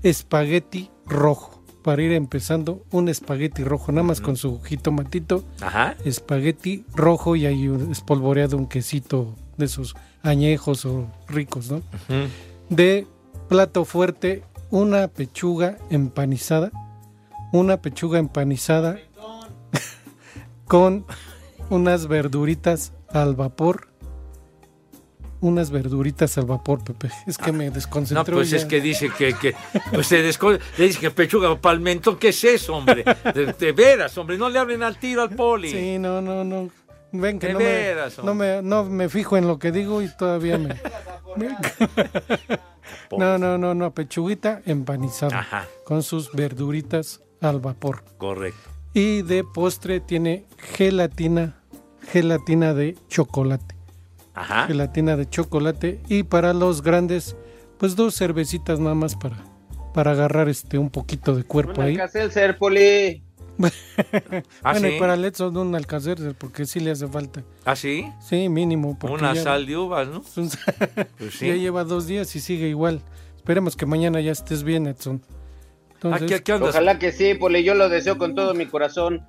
espagueti rojo. Para ir empezando, un espagueti rojo, nada más uh-huh. con su jitomatito. Ajá. Espagueti rojo y ahí espolvoreado un quesito de esos añejos o ricos, ¿no? Uh-huh. De plato fuerte, una pechuga empanizada, una pechuga empanizada con unas verduritas al vapor, unas verduritas al vapor, Pepe. Es que ah, me desconcentró. No, pues ya. Es que dice que, que pues se descon... le dice que pechuga palmentón, ¿qué es eso, hombre? De, de veras, hombre, no le hablen al tiro al Poli. Sí, no, no, no. Ven que no, veras, me, no me no me fijo en lo que digo y todavía me No, no, no, no, pechuguita empanizada. Ajá. Con sus verduritas al vapor. Correcto. Y de postre tiene gelatina, gelatina de chocolate. Ajá. Gelatina de chocolate. Y para los grandes, pues dos cervecitas nada más para, para agarrar este un poquito de cuerpo. Una ahí. Excelsior, Poli. ¿Ah, bueno, sí? Y para el Edson un Alcacercer, porque sí le hace falta. ¿Ah, sí? Sí, mínimo. Una ya... sal de uvas, ¿no? Pues sí. Ya lleva dos días y sigue igual. Esperemos que mañana ya estés bien, Edson. Entonces... ¿Qué, qué ojalá que sí, Poli, yo lo deseo con todo mi corazón.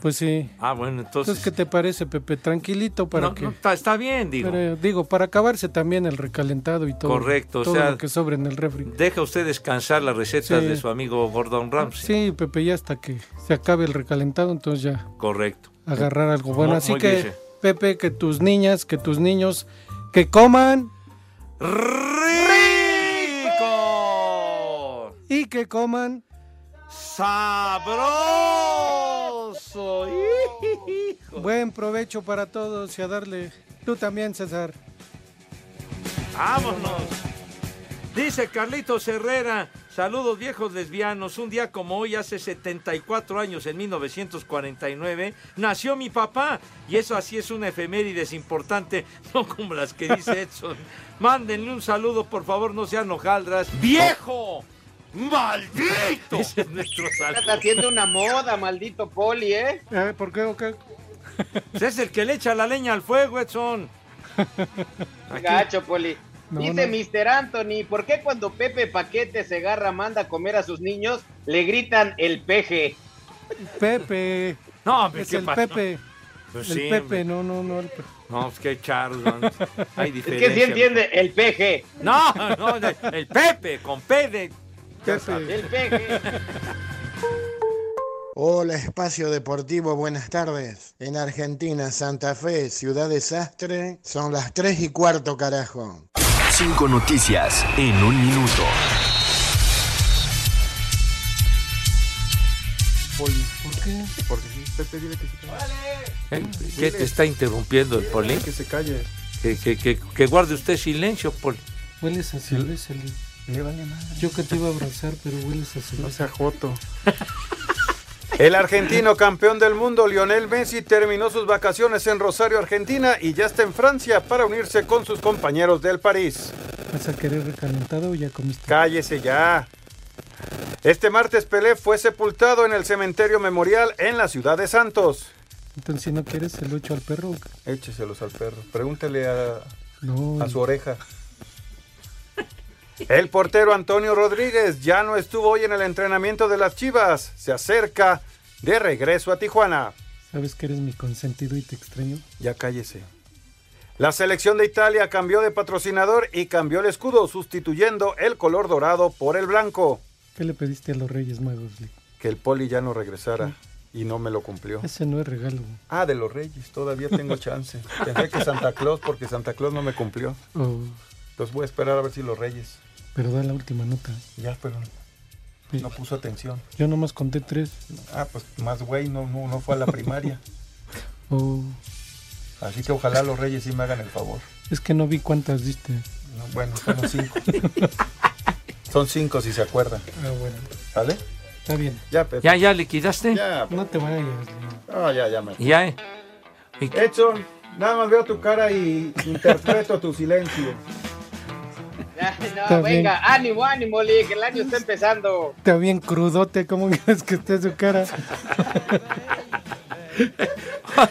Pues sí. Ah, bueno, entonces... entonces ¿qué te parece, Pepe? Tranquilito para no, que... No, está, está bien, digo. Pero, digo, para acabarse también el recalentado y todo. Correcto. Todo o sea, lo que sobre en el refri. Deja usted descansar las recetas sí. de su amigo Gordon Ramsay. Sí, Pepe, ya hasta que se acabe el recalentado, entonces ya... Correcto. Agarrar algo bueno. No, así que, dice. Pepe, que tus niñas, que tus niños, que coman... ¡Rico! Y que coman... ¡Sabroso! ¡Hijo! Buen provecho para todos y a darle. Tú también, César. ¡Vámonos! Dice Carlitos Herrera, saludos viejos lesbianos, un día como hoy, hace setenta y cuatro años, en mil novecientos cuarenta y nueve, nació mi papá, y eso así es una efemérides importante, no como las que dice Edson. Mándenle un saludo, por favor, no sean hojaldras. ¡Viejo! ¡Maldito! Ese es nuestro saludo. Está haciendo una moda, maldito Poli, ¿eh? ¿Eh? ¿Por qué o qué? Es el que le echa la leña al fuego, Edson. Aquí. Gacho, Poli. No, dice no. mister Anthony, ¿por qué cuando Pepe Paquete Segarra manda a comer a sus niños, le gritan el peje? Pepe. No, hombre, es ¿qué el pasó? Pepe. Pues el sí, Pepe, hombre. no, no, no. El Pepe. No, es que Charles, hay diferencia. Es que sí entiende el peje. No, no, el Pepe, con P de... El peje. Hola, Espacio Deportivo, buenas tardes. En Argentina, Santa Fe, Ciudad Desastre, son las tres y cuarto, carajo. Cinco noticias en un minuto. qué? Porque sí, Pepe, dile que se calle. ¿Eh? ¿Qué te está interrumpiendo el Poli? Que se calle. Que, que, que, que guarde usted silencio, Poli. Hueles a cerveza, Lee. Le vale madre. Yo que te iba a abrazar, pero hueles a cerveza. No sea joto. El argentino campeón del mundo, Lionel Messi, terminó sus vacaciones en Rosario, Argentina, y ya está en Francia para unirse con sus compañeros del París. ¿Vas a querer recalentado o ya comiste? ¡Cállese ya! Este martes Pelé fue sepultado en el cementerio memorial en la ciudad de Santos. Entonces, si no quieres, ¿se lo echo al perro? Écheselos al perro. Pregúntele a, no. a su oreja. El portero Antonio Rodríguez ya no estuvo hoy en el entrenamiento de las Chivas. Se acerca de regreso a Tijuana. ¿Sabes que eres mi consentido y te extraño? Ya cállese. La selección de Italia cambió de patrocinador y cambió el escudo, sustituyendo el color dorado por el blanco. ¿Qué le pediste a los Reyes Magos, Lee? Que el Poli ya no regresara. ¿Qué? Y no me lo cumplió. Ese no es regalo. Ah, de los Reyes, todavía tengo chance. Pensé que Santa Claus, porque Santa Claus no me cumplió. Oh. Los voy a esperar a ver si los Reyes. Pero da la última nota. Ya, pero sí. No puso atención. Yo nomás conté tres. Ah, pues más güey, no, no, no fue a la primaria. Oh. Así que ojalá los Reyes sí me hagan el favor. Es que no vi cuántas diste. No, bueno, fueron cinco. Son cinco si se acuerdan. Ah, bueno. ¿Sale? Está bien. Ya, Pepe. ¿Ya, ya liquidaste? Ya. No te vayas. No, oh, ya, ya me. Ya, eh. Edson, nada más veo tu cara y interpreto tu silencio. No, venga, ánimo, ánimo, Lee, que el año está empezando. Está bien crudote, ¿cómo crees que esté su cara?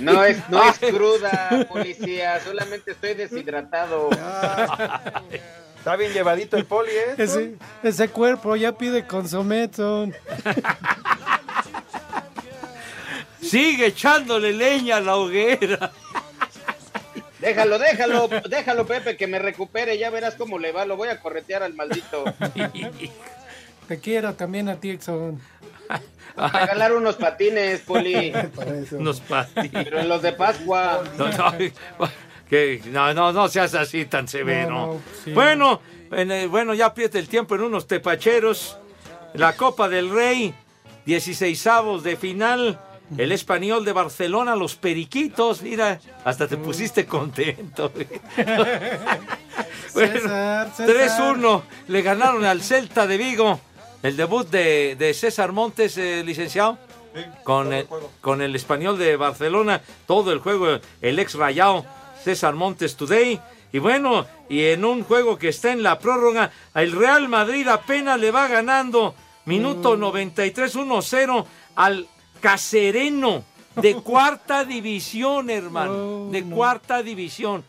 No es, no es cruda, policía, solamente estoy deshidratado. Está bien llevadito el Poli, ¿eh? Ese, ese cuerpo ya pide consometón. Sigue echándole leña a la hoguera. Déjalo, déjalo, déjalo, Pepe, que me recupere, ya verás cómo le va, lo voy a corretear al maldito. Te quiero también a ti, Exxon. Regalar unos patines, Poli. Unos patines. Pero en los de Pascua. No, no, que, no, no, no seas así tan severo. No, no, sí. Bueno, en el, bueno, ya pierde el tiempo en unos tepacheros. La Copa del Rey, dieciseisavos de final. El Español de Barcelona, los Periquitos, mira, hasta te pusiste contento. Bueno, César, César. tres uno, le ganaron al Celta de Vigo. El debut de, de César Montes, eh, licenciado, sí, con, el, el con el Español de Barcelona, todo el juego, el ex rayado César Montes Today. Y bueno, y en un juego que está en la prórroga, el Real Madrid apenas le va ganando, minuto mm. noventa y tres, uno cero al Casereno, de cuarta división, hermano, oh, de no. cuarta división.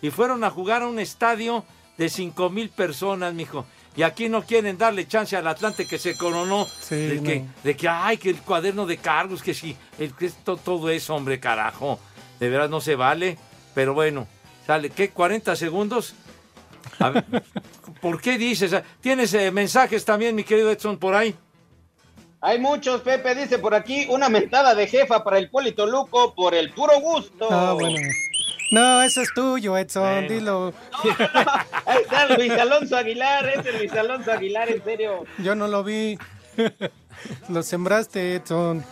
Y fueron a jugar a un estadio de cinco mil personas, mijo. Y aquí no quieren darle chance al Atlante que se coronó, sí, de, no. que, de que, ay, que el cuaderno de cargos, que sí, el, que esto, todo es, hombre, carajo. De verdad no se vale, pero bueno, sale, ¿qué? ¿cuarenta segundos? A ver, ¿por qué dices? ¿Tienes eh, mensajes también, mi querido Edson, por ahí? Hay muchos, Pepe, dice por aquí, una mentada de jefa para el Poli Toluco por el puro gusto. Ah, bueno. No, eso es tuyo, Edson, bueno. Dilo. No, no, ahí está Luis Alonso Aguilar, ese es Luis Alonso Aguilar, en serio. Yo no lo vi, lo sembraste, Edson.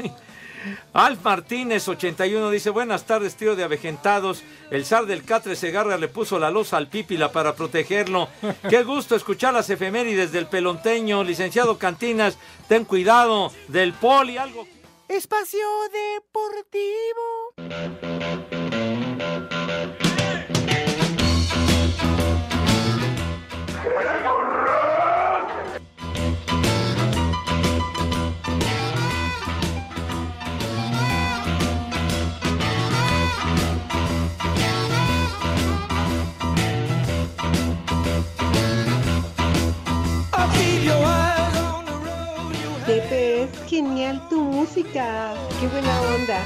Alf Martínez, ochenta y uno, dice, buenas tardes, tío de avejentados. El zar del Catre Segarra le puso la losa al Pipila para protegerlo. Qué gusto escuchar las efemérides del pelonteño. Licenciado Cantinas, ten cuidado del Poli, algo. Espacio Deportivo. Pepe, es genial tu música. Qué buena onda.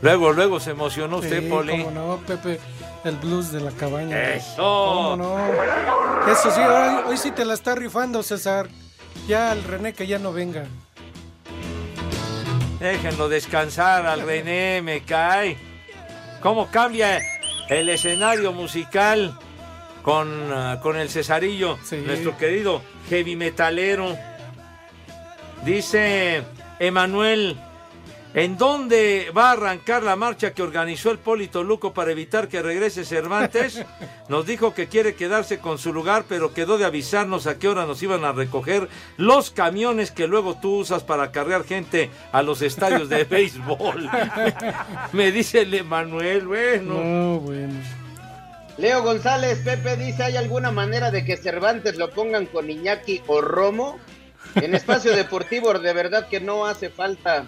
Luego, luego se emocionó usted, sí, Poli. Cómo no, Pepe, el blues de la cabaña. ¡Eso! Cómo no. Eso sí, hoy, hoy sí te la está rifando, César. Ya al René que ya no venga. Déjenlo descansar al René, me cae. ¿Cómo cambia el escenario musical con, uh, con el Cesarillo, sí, nuestro querido heavy metalero. Dice Emanuel, ¿en dónde va a arrancar la marcha que organizó el Poli Toluco para evitar que regrese Cervantes? Nos dijo que quiere quedarse con su lugar, pero quedó de avisarnos a qué hora nos iban a recoger los camiones que luego tú usas para cargar gente a los estadios de béisbol. Me dice el Emanuel, bueno. No, bueno. Leo González, Pepe dice, ¿hay alguna manera de que Cervantes lo pongan con Iñaki o Romo? En Espacio Deportivo de verdad que no hace falta.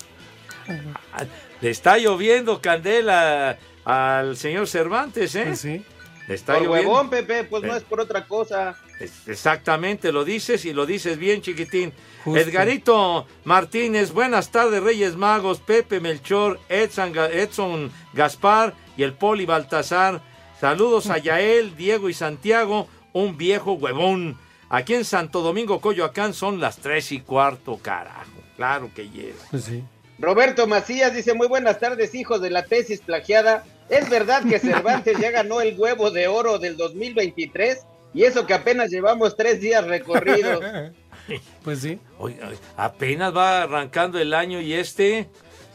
Le está lloviendo candela al señor Cervantes, ¿eh? Sí. Le está por lloviendo. Huevón, Pepe, pues no es por otra cosa. Es, exactamente, lo dices y lo dices bien, chiquitín. Justo. Edgarito Martínez, buenas tardes, Reyes Magos, Pepe Melchor, Edson, Edson Gaspar y el Poli Baltasar. Saludos a Yael, Diego y Santiago, un viejo huevón. Aquí en Santo Domingo, Coyoacán, son las tres y cuarto, carajo. Claro que llega. Sí. Roberto Macías dice, muy buenas tardes, hijos de la tesis plagiada. ¿Es verdad que Cervantes ya ganó el huevo de oro del dos mil veintitrés? Y eso que apenas llevamos tres días recorridos. Pues sí. Oye, apenas va arrancando el año y este,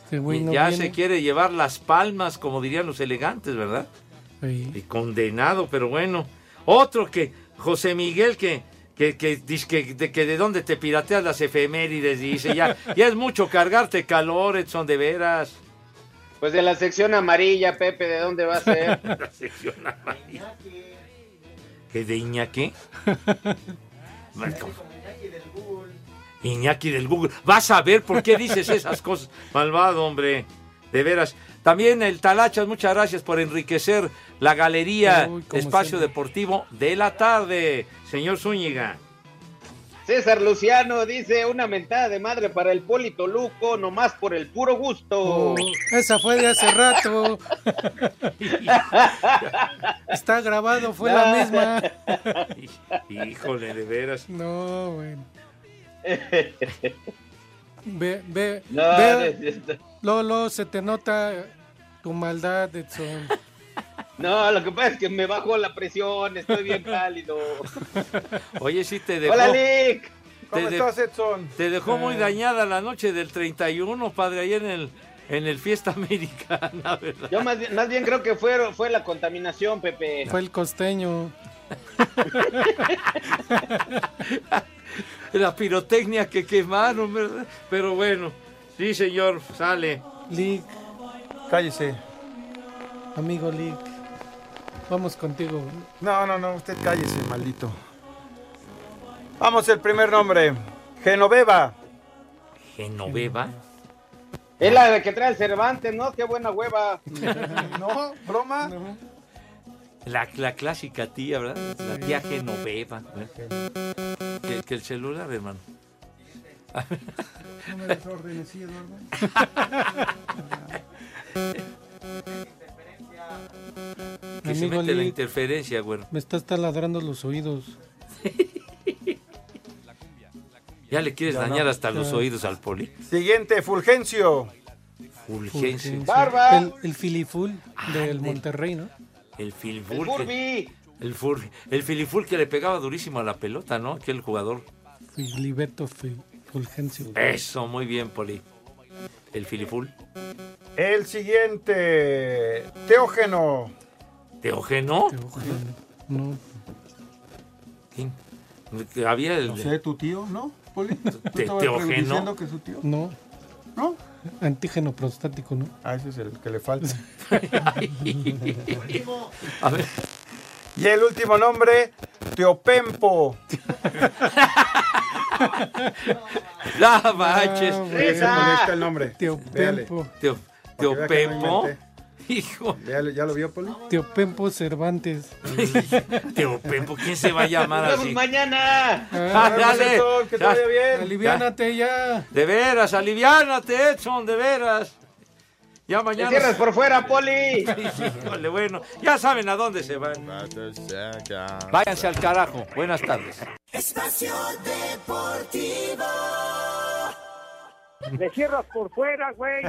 este güey no ya viene. Se quiere llevar las palmas, como dirían los elegantes, ¿verdad? Sí. Y condenado, pero bueno. Otro que, José Miguel, que... Que, que, que, de, que de dónde te pirateas las efemérides, dice, ya, ya es mucho cargarte calor, Edson, de veras. Pues de la sección amarilla, Pepe, ¿de dónde va a ser? La sección amarilla. ¿Qué de Iñaki? Malcom. Iñaki del Google. Vas a ver por qué dices esas cosas, malvado, hombre, de veras. También el Talachas, muchas gracias por enriquecer la galería. Uy, Espacio siempre. Deportivo de la tarde, señor Zúñiga. César Luciano dice, una mentada de madre para el Poli Toluco, nomás por el puro gusto. Oh, esa fue de hace rato. Está grabado, fue no. La misma. Híjole, de veras. No, bueno. Ve, ve, no, ve. Lolo, se te nota tu maldad, Edson. No, lo que pasa es que me bajó la presión, estoy bien cálido. Oye, sí te dejó. Hola, Nick. ¿Cómo estás, Edson? Te dejó muy dañada la noche del treinta y uno, padre, ayer en el, en el Fiesta Americana, ¿verdad? Yo más bien, más bien creo que fue, fue la contaminación, Pepe. Fue el costeño. La pirotecnia que quemaron, ¿verdad? Pero bueno, sí, señor, sale. Lick, cállese. Amigo Lick, vamos contigo. No, no, no, usted cállese, maldito. Vamos, el primer nombre, Genoveva. ¿Genoveva? Es la de que trae el Cervantes, ¿no? Qué buena hueva. ¿No? ¿Broma? No. La, la clásica tía, ¿verdad? La tía Genoveva, ¿verdad? Que, que el celular, hermano. No me desórdenes, ¿sí, Eduardo? Que se mete la interferencia, güey. Me estás taladrando los oídos. La cumbia, la cumbia. Ya le quieres ya dañar no, hasta ya. Los oídos al Poli. Siguiente, Fulgencio. Fulgencio. Fulgencio. Barba. El, el filiful ah, del Monterrey, ¿no? El filiful. El Furby. El, fur, el filiful que le pegaba durísimo a la pelota, ¿no? Aquel jugador. Filiberto Fulgencio. Eso, muy bien, Poli. El filiful. El siguiente. Teógeno. ¿Teógeno? Teógeno. No. ¿Quién? Había el... No sé, tu tío, ¿no, Poli? ¿Te, ¿Teógeno? Diciendo que su tío. No. ¿No? Antígeno prostático, ¿no? Ah, ese es el que le falta. A ver... Y el último nombre, Teopempo. La manches. Ah, bueno. Ahí está el nombre. Teopempo. Teo, Teopempo. Hijo. ¿Ya, ¿Ya lo vio, Poli? Teopempo Cervantes. Teopempo, ¿quién se va a llamar así? ¡Vamos mañana! Ah, dale. Edson, que te vaya bien. Aliviánate ya. De veras, aliviánate, Edson, de veras. Ya mañana. ¡Cierras por fuera, Poli! Híjole, bueno, ya saben a dónde se van. Váyanse al carajo. Buenas tardes. Espacio Deportivo. ¡Le cierras por fuera, güey!